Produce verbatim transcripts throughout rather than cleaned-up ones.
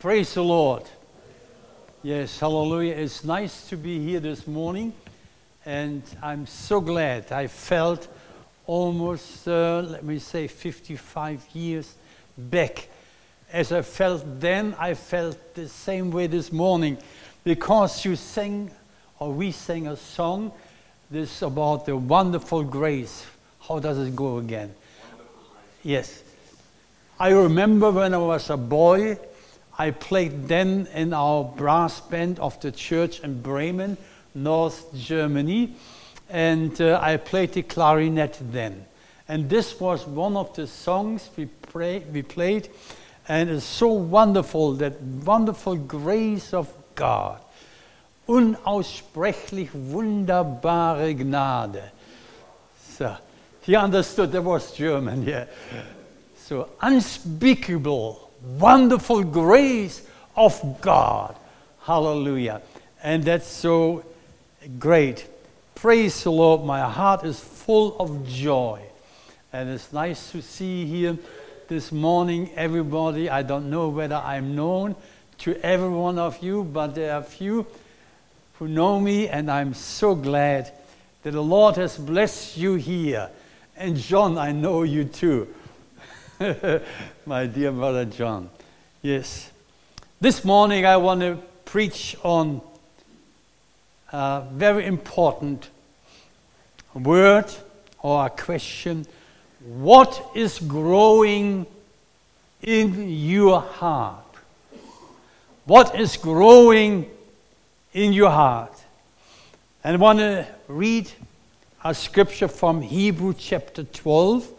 Praise the Lord. Yes, hallelujah. It's nice to be here this morning, and I'm so glad. I felt almost, uh, let me say, fifty-five years back. As I felt then, I felt the same way this morning, because you sang, or we sang a song, this about the wonderful grace. How does it go again? Yes. I remember when I was a boy, I played then in our brass band of the church in Bremen, North Germany, and uh, I played the clarinet then. And this was one of the songs we, pray, we played, and it's so wonderful, that wonderful grace of God. Unaussprechlich wunderbare Gnade. So, he understood, that was German, yeah. So, unspeakable. Wonderful grace of God. Hallelujah. And that's so great. Praise the Lord. My heart is full of joy. And it's nice to see here this morning everybody. I don't know whether I'm known to every one of you, but there are few who know me, and I'm so glad that the Lord has blessed you here. And John, I know you too. My dear brother John. Yes. This morning I want to preach on a very important word or a question. What is growing in your heart? What is growing in your heart? And I want to read a scripture from Hebrews chapter twelve.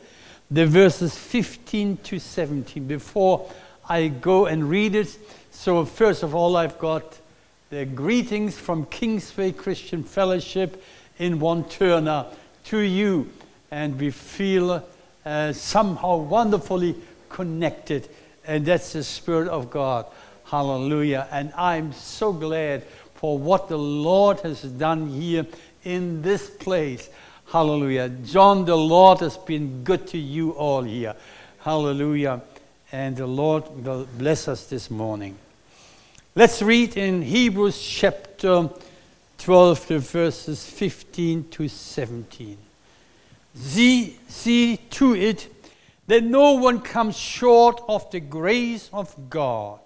The verses fifteen to seventeen, before I go and read it. So first of all, I've got the greetings from Kingsway Christian Fellowship in Wantirna to you. And we feel uh, somehow wonderfully connected. And that's the Spirit of God. Hallelujah. And I'm so glad for what the Lord has done here in this place. Hallelujah. John, the Lord has been good to you all here. Hallelujah. And the Lord will bless us this morning. Let's read in Hebrews chapter twelve, the verses fifteen to seventeen. See, see to it that no one comes short of the grace of God,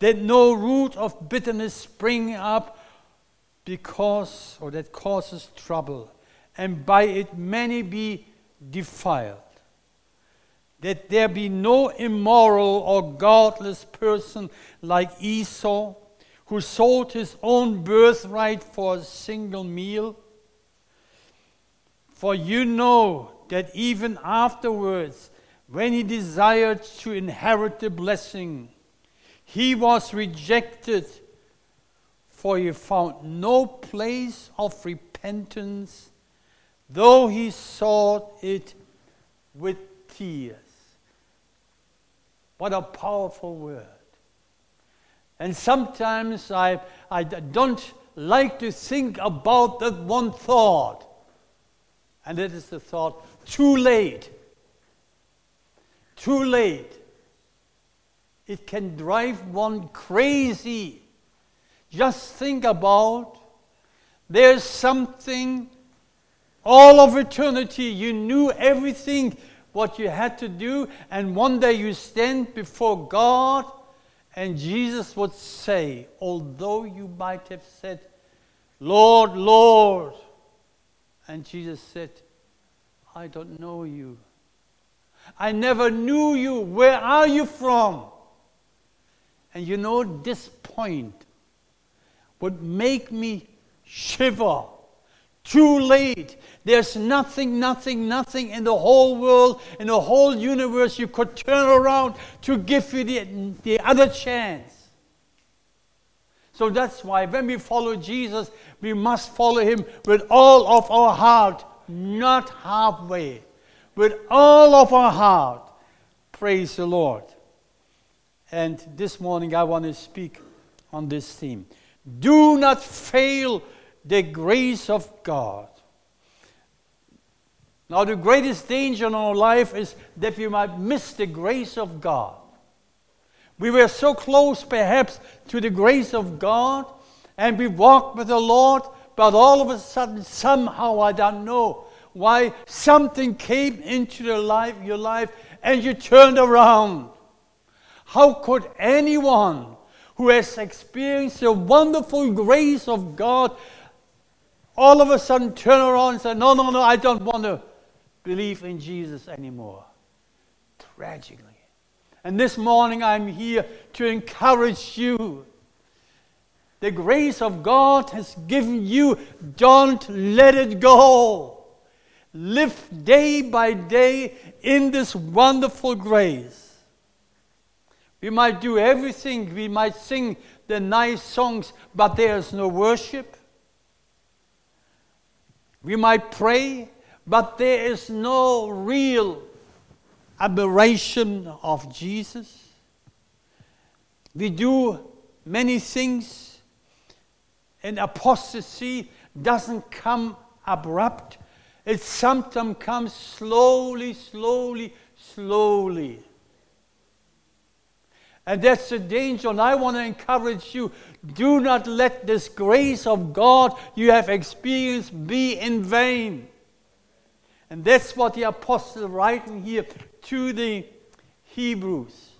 that no root of bitterness spring up because, or that causes trouble, and by it many be defiled. That there be no immoral or godless person like Esau, who sold his own birthright for a single meal. For you know that even afterwards, when he desired to inherit the blessing, he was rejected, for he found no place of repentance, though he sought it with tears. What a powerful word. And sometimes I, I don't like to think about that one thought. And it is the thought, too late. Too late. It can drive one crazy. Just think about, there's something. All of eternity, you knew everything, what you had to do, and one day you stand before God, and Jesus would say, although you might have said, Lord, Lord, and Jesus said, I don't know you. I never knew you. Where are you from? And you know, this point would make me shiver. Too late. There's nothing, nothing, nothing in the whole world, in the whole universe you could turn around to give you the, the other chance. So that's why when we follow Jesus, we must follow him with all of our heart, not halfway. With all of our heart. Praise the Lord. And this morning I want to speak on this theme. Do not fail the grace of God. Now, the greatest danger in our life is that we might miss the grace of God. We were so close, perhaps, to the grace of God, and we walked with the Lord, but all of a sudden, somehow, I don't know why, something came into your life, your life, and you turned around. How could anyone who has experienced the wonderful grace of God all of a sudden turn around and say, no, no, no, I don't want to believe in Jesus anymore? Tragically. And this morning I'm here to encourage you. The grace of God has given you. Don't let it go. Live day by day in this wonderful grace. We might do everything, we might sing the nice songs, but there is no worship. We might pray, but there is no real adoration of Jesus. We do many things, and apostasy doesn't come abrupt. It sometimes comes slowly, slowly, slowly. And that's the danger, and I want to encourage you, do not let this grace of God you have experienced be in vain. And that's what the apostle is writing here to the Hebrews.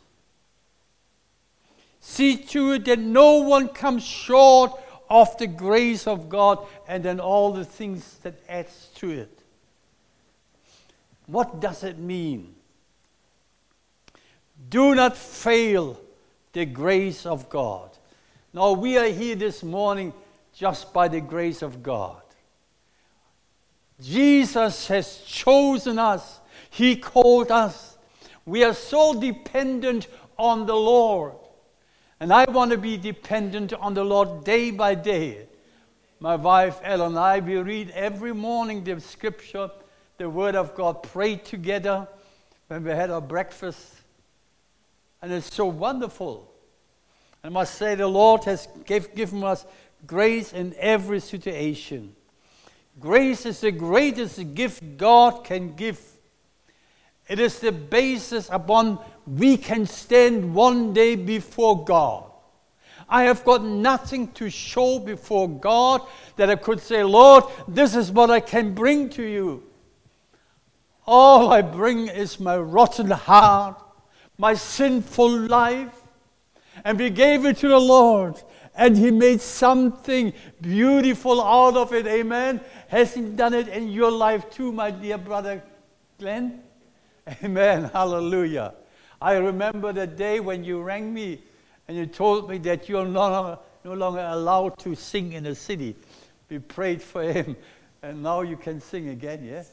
See to it that no one comes short of the grace of God and then all the things that adds to it. What does it mean? Do not fail the grace of God. Now, we are here this morning just by the grace of God. Jesus has chosen us. He called us. We are so dependent on the Lord. And I want to be dependent on the Lord day by day. My wife, Ellen, and I, we read every morning the scripture, the Word of God, pray together when we had our breakfast. And it's so wonderful. I must say the Lord has gave, given us grace in every situation. Grace is the greatest gift God can give. It is the basis upon we can stand one day before God. I have got nothing to show before God that I could say, Lord, this is what I can bring to you. All I bring is my rotten heart, my sinful life, and we gave it to the Lord, and He made something beautiful out of it, amen? Has He done it in your life too, my dear brother Glenn? Amen, hallelujah. I remember the day when you rang me, and you told me that you're no, no longer allowed to sing in the city. We prayed for him, and now you can sing again, yes?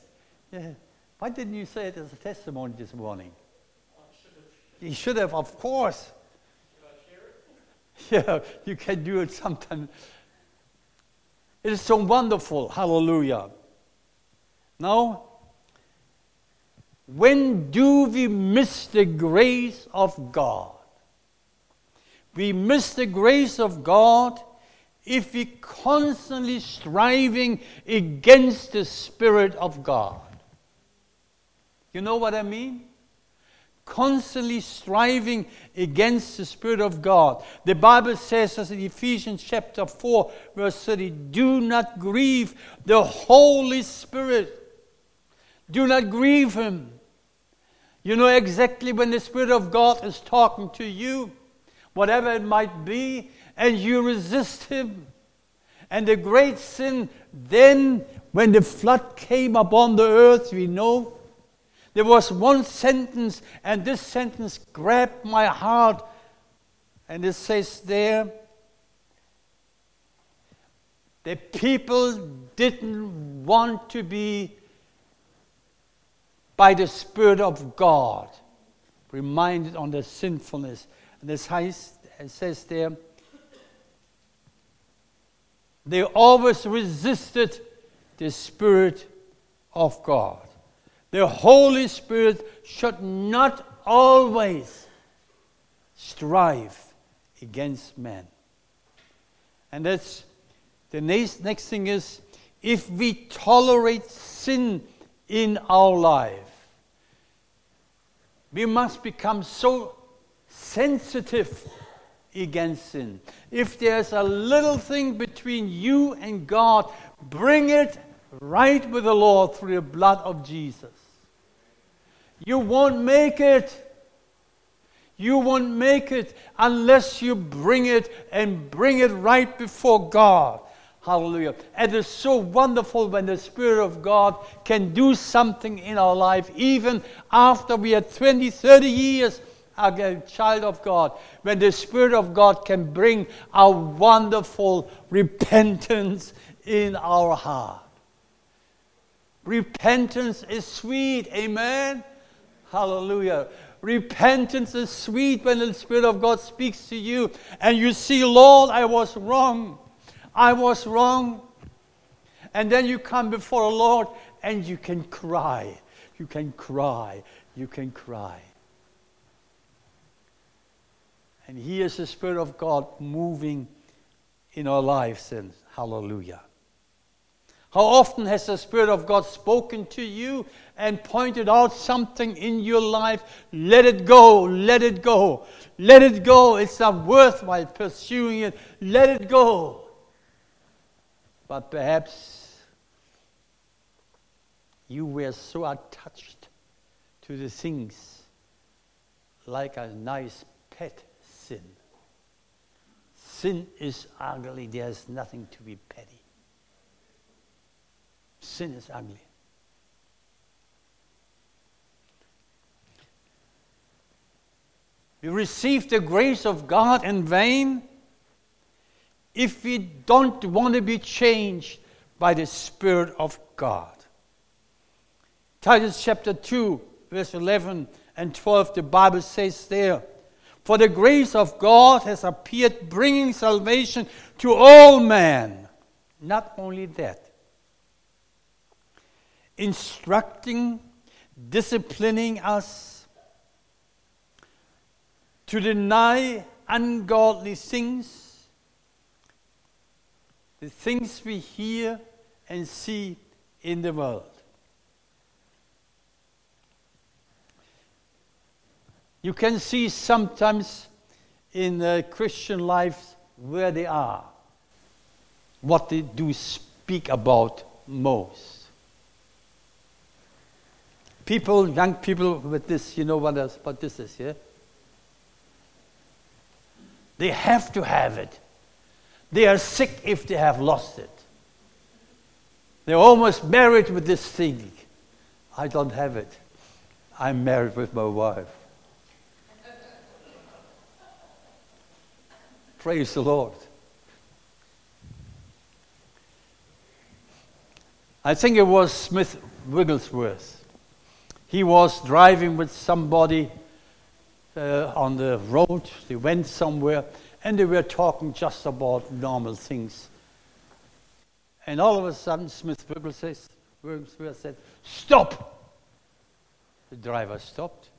Yeah. Why didn't you say it as a testimony this morning? He should have, of course. Should I share it? Yeah, you can do it sometime. It is so wonderful. Hallelujah. Now, when do we miss the grace of God? We miss the grace of God if we constantly striving against the Spirit of God. You know what I mean? Constantly striving against the Spirit of God. The Bible says as in Ephesians chapter four, verse thirty, do not grieve the Holy Spirit. Do not grieve Him. You know exactly when the Spirit of God is talking to you, whatever it might be, and you resist Him. And the great sin, then when the flood came upon the earth, we know, there was one sentence, and this sentence grabbed my heart. And it says there, the people didn't want to be by the Spirit of God reminded on their sinfulness. And this says, it says there, they always resisted the Spirit of God. The Holy Spirit should not always strive against man. And that's the next, next thing is, if we tolerate sin in our life, we must become so sensitive against sin. If there's a little thing between you and God, bring it right with the Lord through the blood of Jesus. You won't make it. You won't make it unless you bring it and bring it right before God. Hallelujah. And it's so wonderful when the Spirit of God can do something in our life, even after we are twenty, thirty years a child of God, when the Spirit of God can bring a wonderful repentance in our heart. Repentance is sweet. Amen. Hallelujah. Repentance is sweet when the Spirit of God speaks to you and you see, Lord, I was wrong. I was wrong. And then you come before the Lord and you can cry. You can cry. You can cry. And here is the Spirit of God moving in our lives. And hallelujah. How often has the Spirit of God spoken to you and pointed out something in your life? Let it go, let it go, let it go. It's not worthwhile pursuing it. Let it go. But perhaps you were so attached to the things like a nice pet sin. Sin is ugly. There's nothing to be petty. Sin is ugly. We receive the grace of God in vain if we don't want to be changed by the Spirit of God. Titus chapter two, verse eleven and twelve, the Bible says there, "For the grace of God has appeared, bringing salvation to all men." Not only that, instructing, disciplining us to deny ungodly things, the things we hear and see in the world. You can see sometimes in the Christian life where they are, what they do speak about most. People, young people with this, you know what, else, what this is, yeah? They have to have it. They are sick if they have lost it. They're almost married with this thing. I don't have it. I'm married with my wife. Praise the Lord. I think it was Smith Wigglesworth. He was driving with somebody uh, on the road. They went somewhere, and they were talking just about normal things. And all of a sudden, Smith Wigglesworth said, "Stop!" The driver stopped.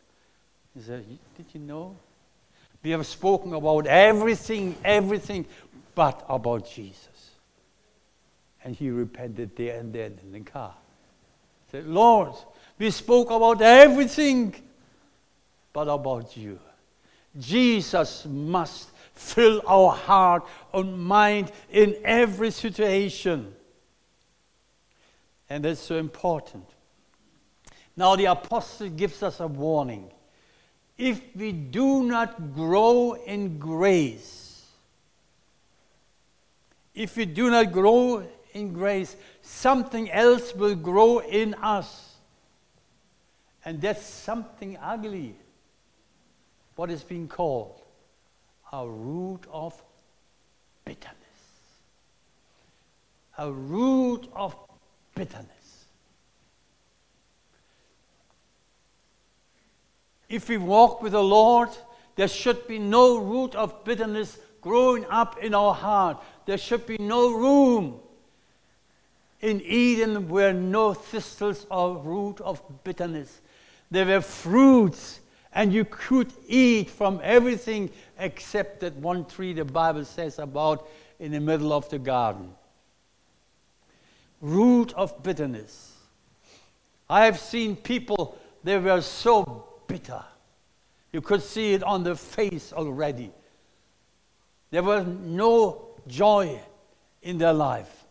He said, "Did you know? We have spoken about everything, everything, but about Jesus." And he repented there and then in the car. He said, "Lord, we spoke about everything but about you. Jesus must fill our heart and mind in every situation." And that's so important. Now the apostle gives us a warning. If we do not grow in grace, if we do not grow in grace, something else will grow in us. And that's something ugly, what is being called a root of bitterness. A root of bitterness. If we walk with the Lord, there should be no root of bitterness growing up in our heart. There should be no room in Eden were no thistles or root of bitterness. There were fruits, and you could eat from everything except that one tree the Bible says about in the middle of the garden. Root of bitterness. I have seen people, they were so bitter. You could see it on the face already. There was no joy in their life.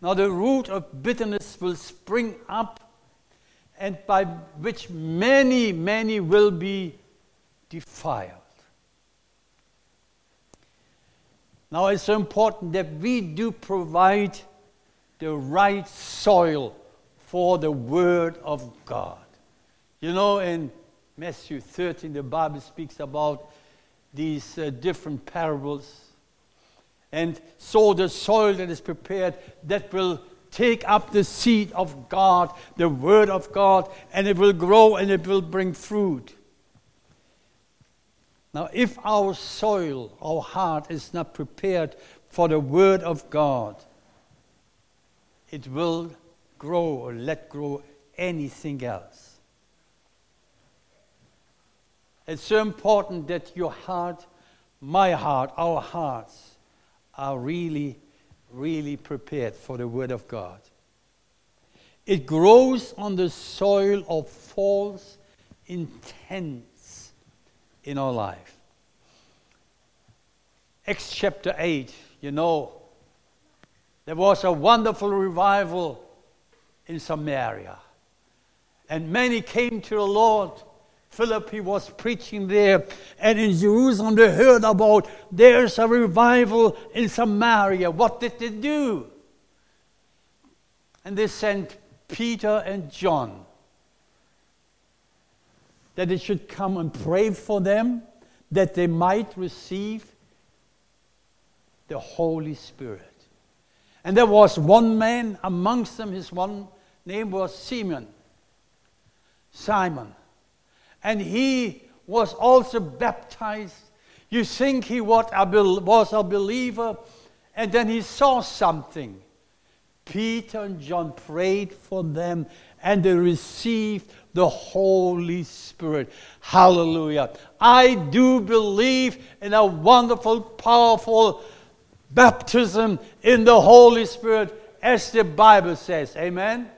Now the root of bitterness will spring up, and by which many, many will be defiled. Now it's so important that we do provide the right soil for the Word of God. You know, in Matthew thirteen, the Bible speaks about these uh, different parables. And so the soil that is prepared, that will take up the seed of God, the Word of God, and it will grow and it will bring fruit. Now, if our soil, our heart, is not prepared for the Word of God, it will grow or let grow anything else. It's so important that your heart, my heart, our hearts are really, really prepared for the Word of God. It grows on the soil of false intents in our life. Acts chapter eight, you know, there was a wonderful revival in Samaria. And many came to the Lord. Philip, he was preaching there. And in Jerusalem they heard about, there's a revival in Samaria. What did they do? And they sent Peter and John, that they should come and pray for them, that they might receive the Holy Spirit. And there was one man amongst them, his one name was Simeon, Simon. And he was also baptized. You think he was a believer, and then he saw something. Peter and John prayed for them, and they received the Holy Spirit. Hallelujah. I do believe in a wonderful, powerful baptism in the Holy Spirit, as the Bible says. Amen?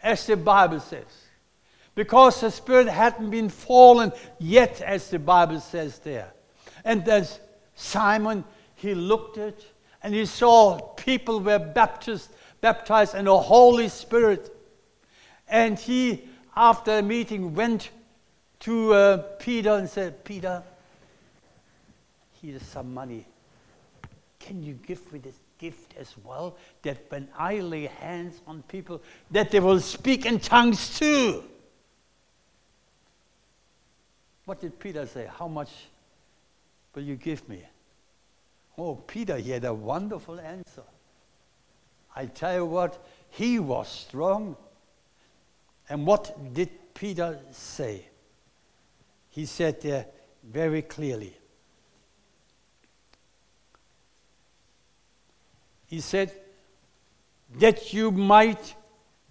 As the Bible says. Because the Spirit hadn't been fallen yet, as the Bible says there. And then Simon, he looked at, and he saw people were baptized, baptized in the Holy Spirit. And he, after a meeting, went to uh, Peter and said, Peter, here's some money. Can you give me this gift as well, that when I lay hands on people, that they will speak in tongues too? What did Peter say? How much will you give me? Oh, Peter, he had a wonderful answer. I tell you what, he was strong. And what did Peter say? He said there very clearly. He said, that you might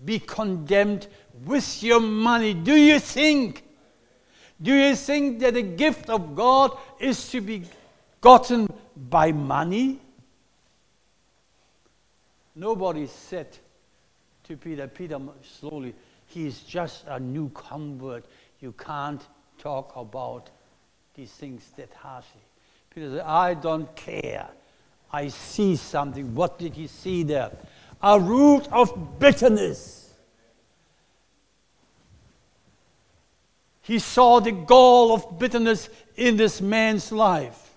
be condemned with your money. Do you think? Do you think that the gift of God is to be gotten by money? Nobody said to Peter, Peter slowly, he's just a new convert. You can't talk about these things that harshly. Peter said, I don't care. I see something. What did he see there? A root of bitterness. He saw the gall of bitterness in this man's life.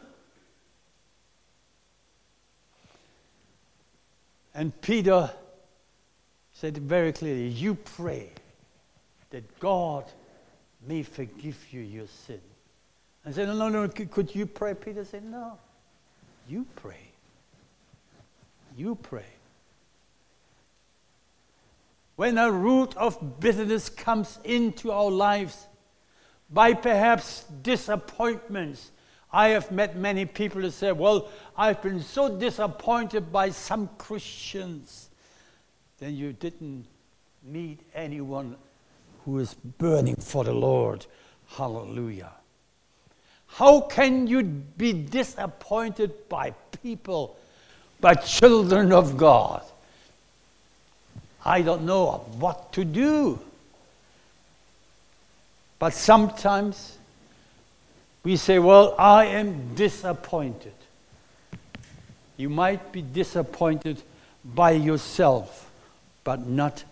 And Peter said very clearly, you pray that God may forgive you your sin. I said, no, no, no, could you pray? Peter said, no, you pray. You pray. When a root of bitterness comes into our lives by perhaps disappointments, I have met many people who say, well, I've been so disappointed by some Christians. Then you didn't meet anyone who is burning for the Lord. Hallelujah. How can you be disappointed by people, by children of God? I don't know what to do. But sometimes we say, well, I am disappointed. You might be disappointed by yourself, but not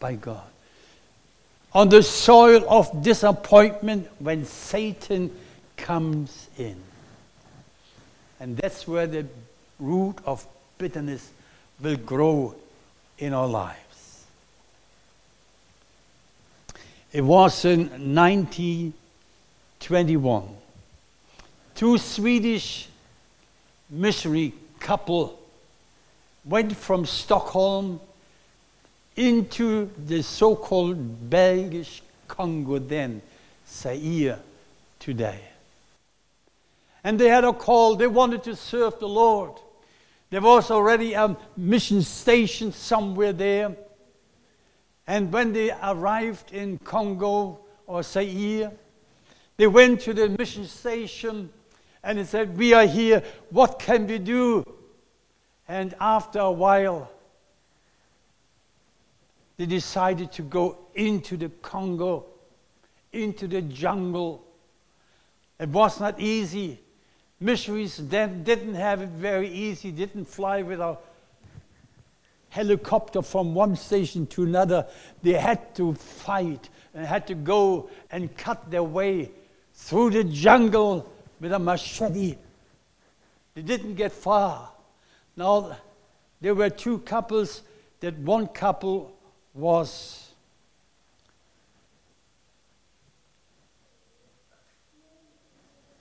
by God. On the soil of disappointment, when Satan comes in. And that's where the root of bitterness will grow in our lives. It was in nineteen twenty-one. Two Swedish missionary couple went from Stockholm into the so-called Belgian Congo then, Zaire today. And they had a call. They wanted to serve the Lord. There was already a mission station somewhere there. And when they arrived in Congo or Zaire, they went to the mission station and they said, we are here. What can we do? And after a while, they decided to go into the Congo, into the jungle. It was not easy. Missionaries then didn't have it very easy, didn't fly with a helicopter from one station to another. They had to fight and had to go and cut their way through the jungle with a machete. They didn't get far. Now, there were two couples. That one couple was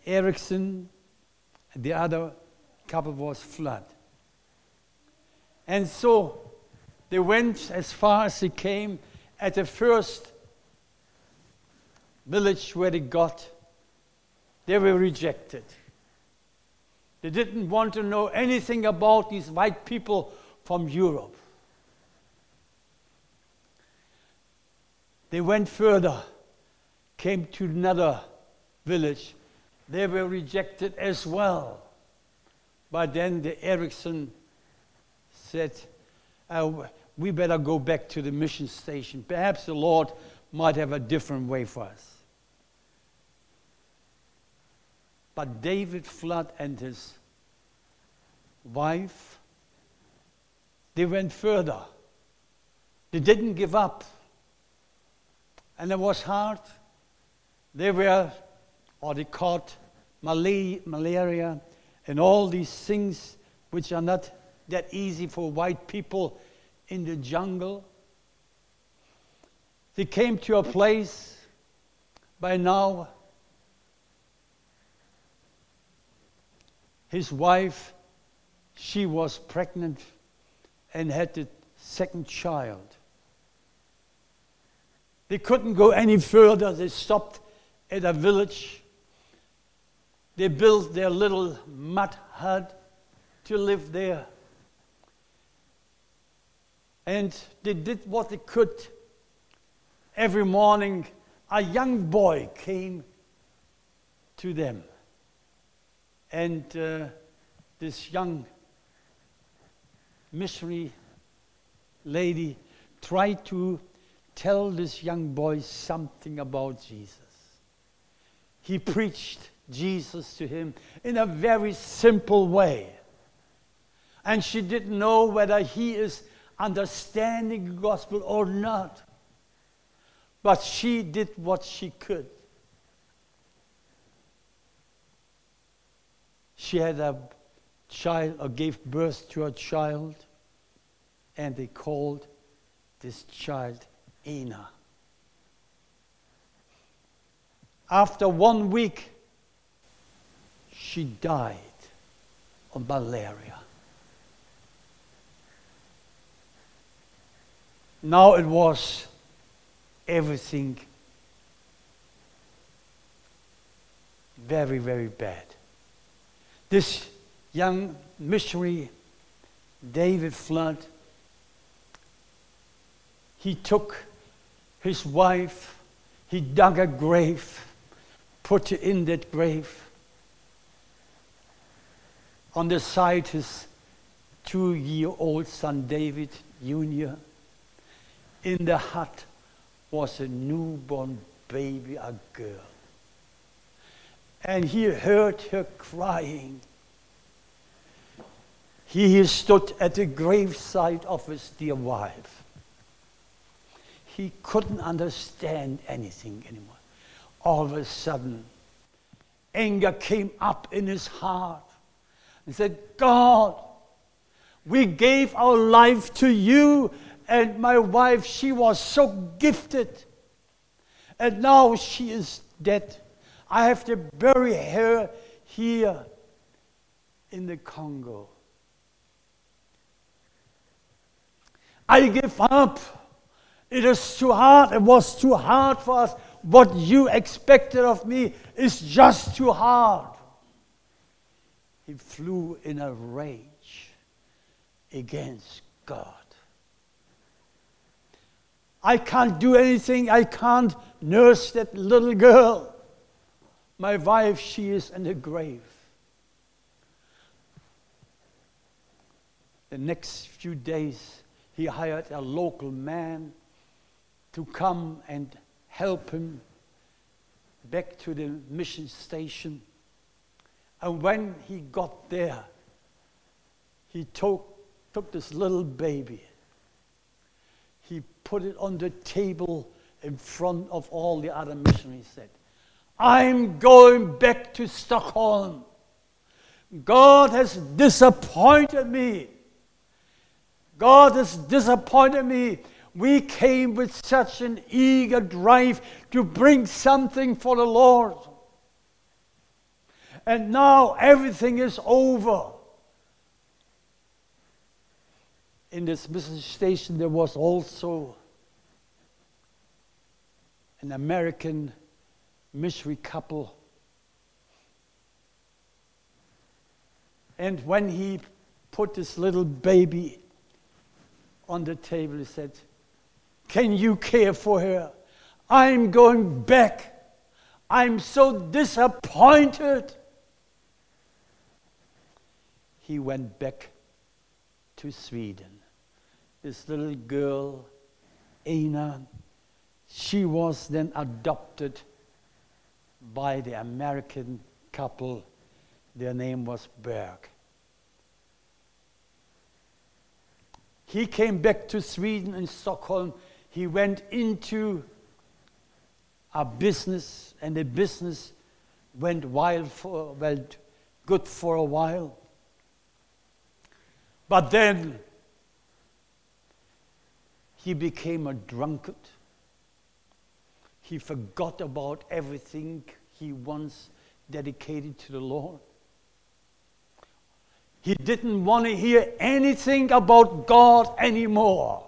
Ericsson, the other couple was Flood. And so they went as far as they came. At the first village where they got, they were rejected. They didn't want to know anything about these white people from Europe. They went further, came to another village. They were rejected as well. But then the Ericsson said, oh, we better go back to the mission station. Perhaps the Lord might have a different way for us. But David Flood and his wife, they went further. They didn't give up. And it was hard. They were, or they caught mal- malaria and all these things which are not that easy for white people in the jungle. They came to a place by now. His wife, she was pregnant and had the second child. They couldn't go any further. They stopped at a village. They built their little mud hut to live there. And they did what they could. Every morning, a young boy came to them. And uh, this young missionary lady tried to tell this young boy something about Jesus. He preached Jesus to him in a very simple way. And she didn't know whether he is understanding the gospel or not. But she did what she could. She had a child, or gave birth to a child, and they called this child Aina. After one week, she died of malaria. Now it was everything very, very bad. This young missionary, David Flood, he took his wife, he dug a grave, put her in that grave. On the side, his two-year-old son, David Junior In the hut was a newborn baby, a girl. And he heard her crying. He stood at the graveside of his dear wife. He couldn't understand anything anymore. All of a sudden, anger came up in his heart. He said, God, we gave our life to you, and my wife, she was so gifted. And now she is dead. I have to bury her here in the Congo. I give up. It is too hard. It was too hard for us. What you expected of me is just too hard. He flew in a rage against God. I can't do anything. I can't nurse that little girl. My wife, she is in the grave. The next few days, he hired a local man to come and help him back to the mission station. And when he got there, he took, took this little baby. He put it on the table in front of all the other missionaries. He said, I'm going back to Stockholm. God has disappointed me. God has disappointed me. We came with such an eager drive to bring something for the Lord. And now everything is over. In this mission station, there was also an American missionary couple. And when he put this little baby on the table, he said, can you care for her? I'm going back. I'm so disappointed. He went back to Sweden. This little girl, Aina, she was then adopted by the American couple. Their name was Berg. He came back to Sweden in Stockholm. He went into a business, and the business went wild for well, good for a while. But then he became a drunkard. He forgot about everything he once dedicated to the Lord. He didn't want to hear anything about God anymore.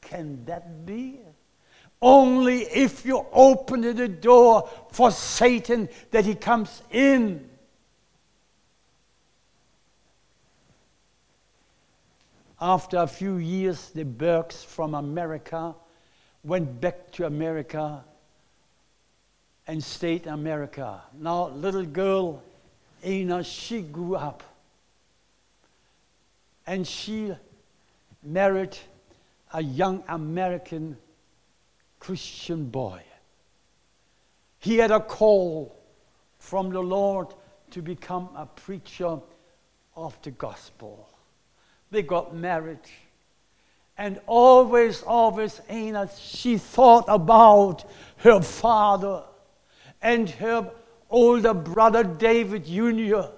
Can that be? Only if you open the door for Satan that he comes in. After a few years, the Bergs from America went back to America and stayed in America. Now, little girl, Aina, she grew up. And she married a young American Christian boy. He had a call from the Lord to become a preacher of the gospel. They got married. And always, always, Aina, she thought about her father and her older brother, David Junior.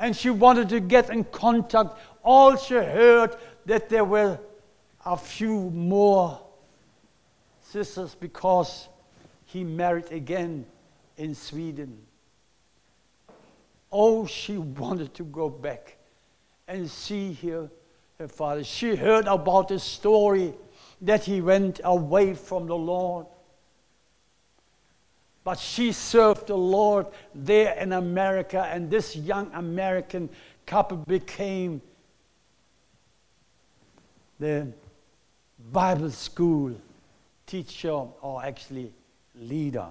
And she wanted to get in contact. All she heard that there were a few more sisters because he married again in Sweden. Oh, she wanted to go back and see her. Her father, she heard about the story that he went away from the Lord. But she served the Lord there in America, and this young American couple became the Bible school teacher, or actually leader.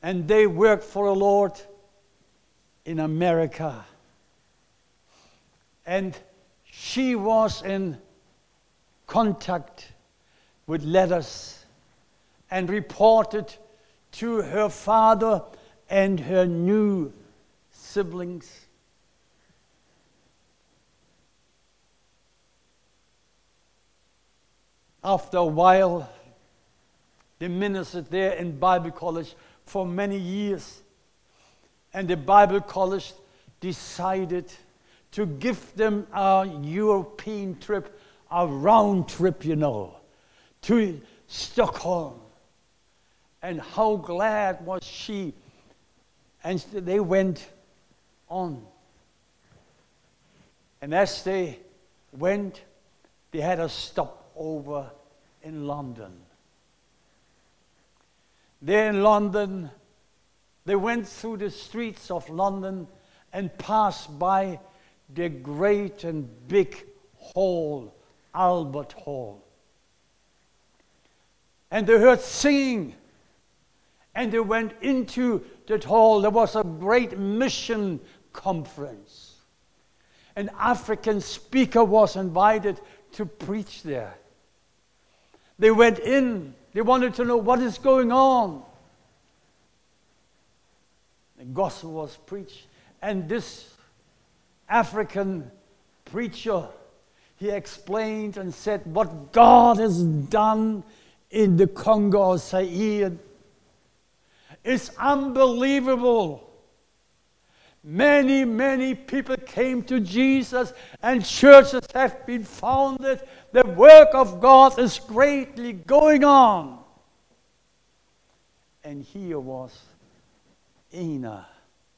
And they worked for the Lord in America. And she was in contact with letters and reported to her father and her new siblings. After a while, they ministered there in Bible college for many years, and the Bible college decided to give them a European trip, a round trip, you know, to Stockholm. And how glad was she. And they went on. And as they went, they had a stopover in London. There in London, they went through the streets of London and passed by the great and big hall, Albert Hall. And they heard singing, and they went into that hall. There was a great mission conference. An African speaker was invited to preach there. They went in. They wanted to know what is going on. The gospel was preached, and this African preacher, he explained and said what God has done in the Congo or Zaire is unbelievable. Many, many people came to Jesus, and churches have been founded. The work of God is greatly going on. And here was Aina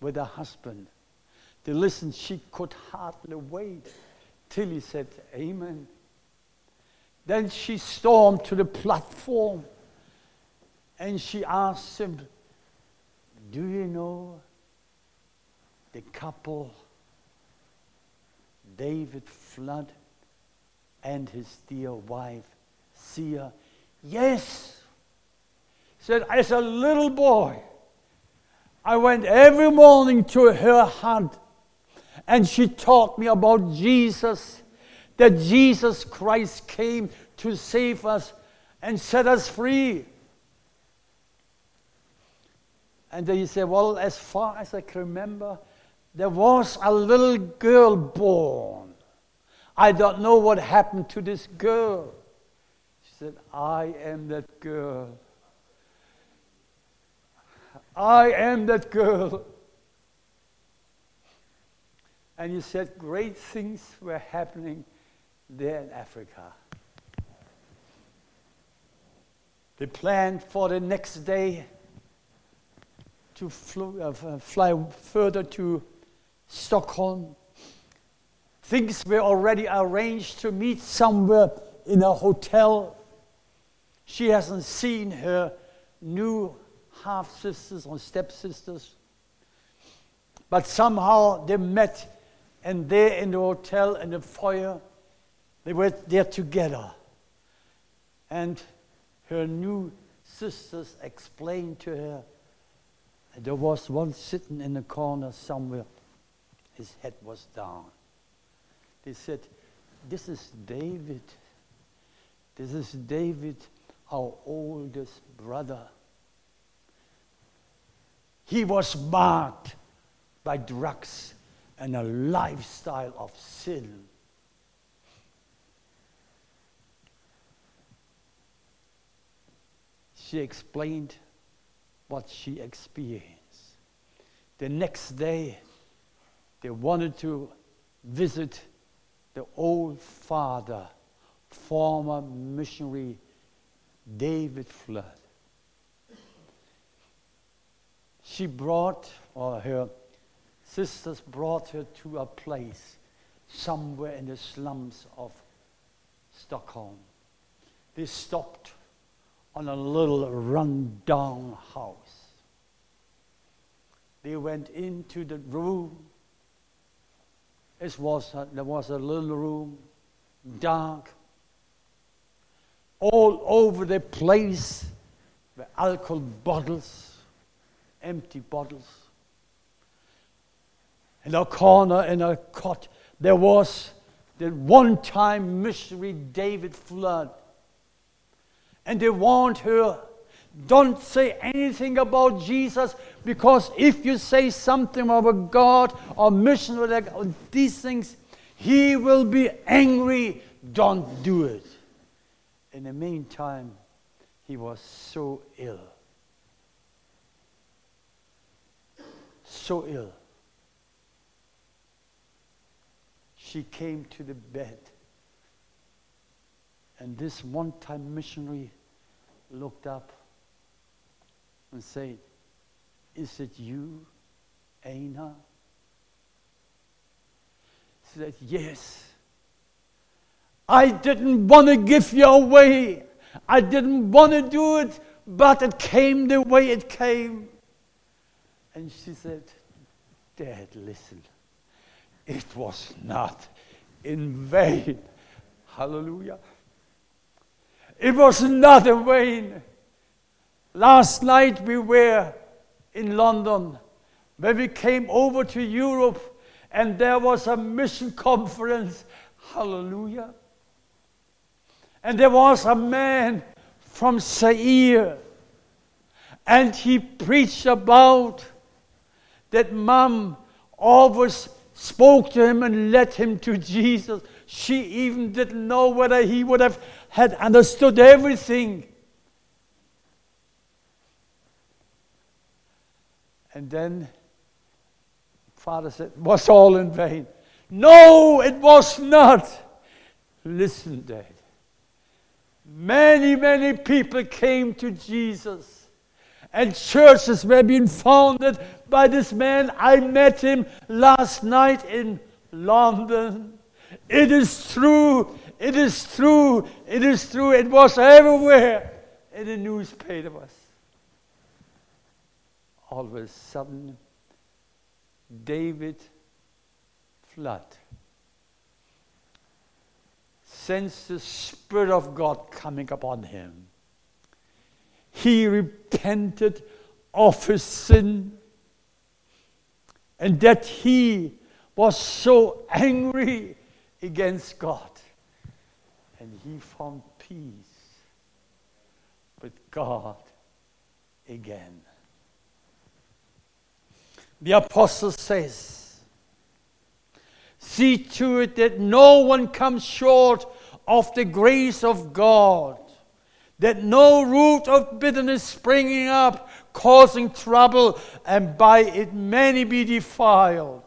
with her husband. They listened, she could hardly wait till he said, Amen. Then she stormed to the platform and she asked him, do you know the couple, David Flood and his dear wife, Seir? Yes. He said, as a little boy, I went every morning to her hut, and she taught me about Jesus, that Jesus Christ came to save us and set us free. And then he said, well, as far as I can remember, there was a little girl born. I don't know what happened to this girl. She said, I am that girl. I am that girl. And he said, great things were happening there in Africa. They planned for the next day to fl- uh, fly further to Stockholm. Things were already arranged to meet somewhere in a hotel. She hasn't seen her new half-sisters or stepsisters. But somehow they met, and there in the hotel, in the foyer, they were there together. And her new sisters explained to her, there was one sitting in the corner somewhere. His head was down. They said, this is David. This is David, our oldest brother. He was marked by drugs and a lifestyle of sin. She explained what she experienced. The next day, they wanted to visit the old father, former missionary David Flood. She brought, or her sisters brought her to a place somewhere in the slums of Stockholm. They stopped on a little run-down house. They went into the room. It was a, there was a little room, dark. All over the place were alcohol bottles, empty bottles. In a corner, in a cot, there was the one-time missionary David Flood. And they warned her, don't say anything about Jesus, because if you say something about God or mission or, like, or these things, he will be angry. Don't do it. In the meantime, he was so ill. So ill. She came to the bed. And this one-time missionary looked up and said, is it you, Aina? She said, yes. I didn't want to give you away. I didn't want to do it, but it came the way it came. And she said, Dad, listen. It was not in vain. Hallelujah. It was not in vain. Last night we were in London, where we came over to Europe, and there was a mission conference. Hallelujah. And there was a man from Seir, and he preached about that mom always spoke to him and led him to Jesus. She even didn't know whether he would have had understood everything. And then Father said, it was all in vain. No, it was not. Listen, Dad. Many, many people came to Jesus. And churches were being founded by this man. I met him last night in London. It is true. It is true. It is true. It was everywhere in the newspapers. All of a sudden, David Flood sensed the Spirit of God coming upon him. He repented of his sin, and that he was so angry against God. And he found peace with God again. The apostle says, see to it that no one comes short of the grace of God, that no root of bitterness springing up, causing trouble, and by it many be defiled.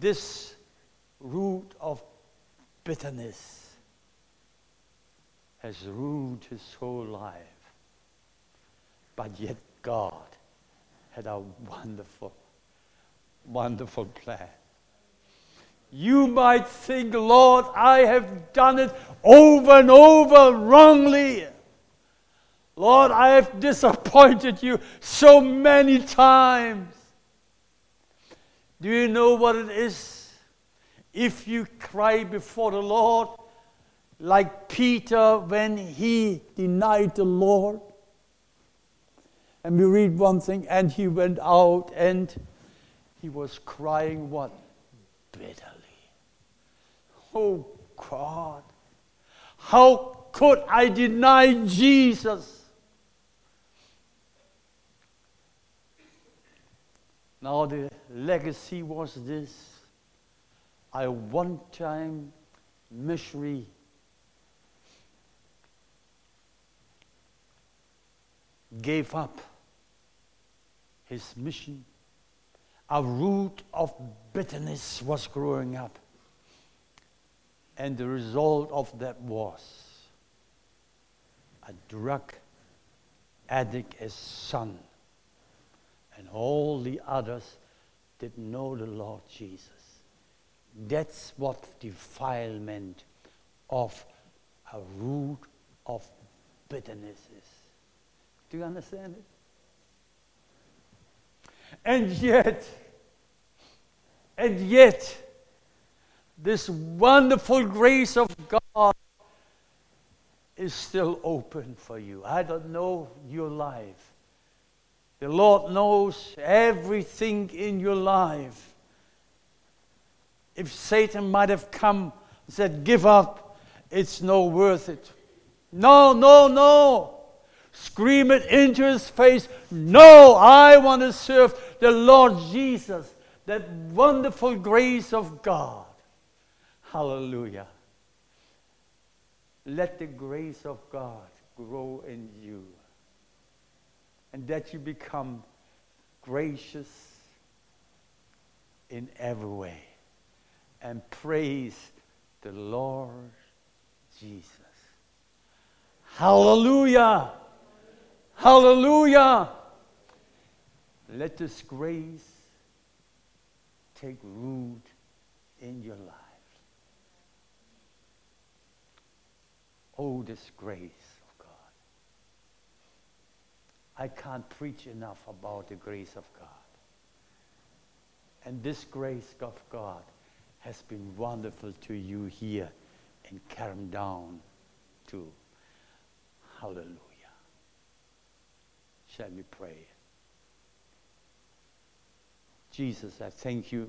This root of bitterness has ruined his whole life. But yet God had a wonderful, wonderful plan. You might think, Lord, I have done it over and over wrongly. Lord, I have disappointed you so many times. Do you know what it is? If you cry before the Lord, like Peter when he denied the Lord, and we read one thing, and he went out and he was crying what? Bitterly. Oh God, how could I deny Jesus? Now the legacy was this. I one time missionary gave up his mission. A root of bitterness was growing up. And the result of that was a drug addict as son. And all the others did know the Lord Jesus. That's what defilement of a root of bitterness is. Do you understand it? And yet, and yet, this wonderful grace of God is still open for you. I don't know your life. The Lord knows everything in your life. if Satan might have come and said, give up, it's no worth it. No, no, no. Scream it into his face. No, I want to serve the Lord Jesus. That wonderful grace of God. Hallelujah. Let the grace of God grow in you. And that you become gracious in every way. And praise the Lord Jesus. Hallelujah. Hallelujah. Let this grace take root in your life. Oh, this grace of God. I can't preach enough about the grace of God. And this grace of God has been wonderful to you here in Caram Down too. Hallelujah. Shall we pray? Jesus, I thank you.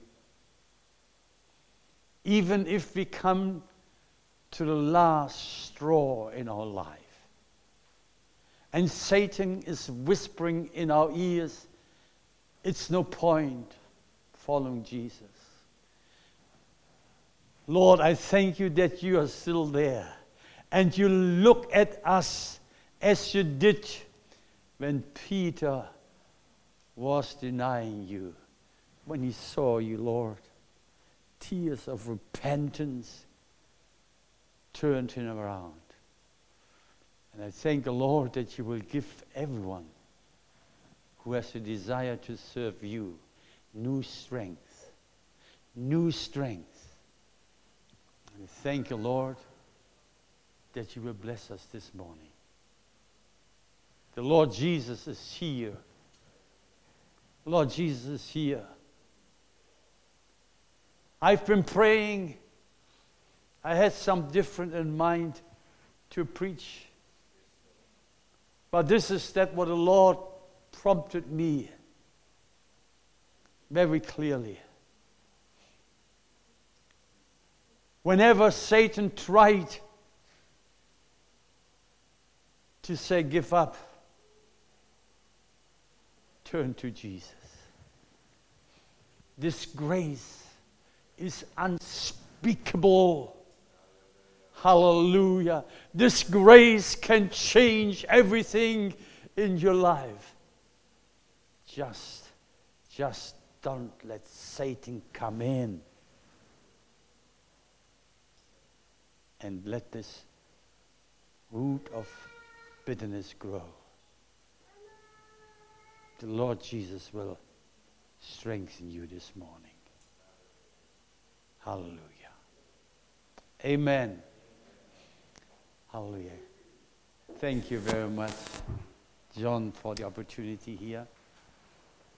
Even if we come to the last straw in our life, and Satan is whispering in our ears, it's no point following Jesus. Lord, I thank you that you are still there, and you look at us as you did when Peter was denying you. When he saw you, Lord, tears of repentance turned him around. And I thank the Lord that you will give everyone who has a desire to serve you new strength, new strength. And I thank you, Lord, that you will bless us this morning. The Lord Jesus is here. The Lord Jesus is here. I've been praying. I had some different in mind to preach. But this is that what the Lord prompted me very clearly. Whenever Satan tried to say, give up, turn to Jesus. This grace is unspeakable. Hallelujah. This grace can change everything in your life. Just, just don't let Satan come in. And let this root of bitterness grow. The Lord Jesus will strengthen you this morning. Hallelujah. Amen. Hallelujah. Thank you very much, John, for the opportunity here.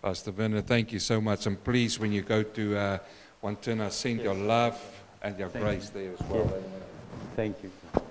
Pastor Werner, thank you so much. And please, when you go to uh, Wantirna, send yes. your love and your thank grace you. There as well. Yes. Thank you.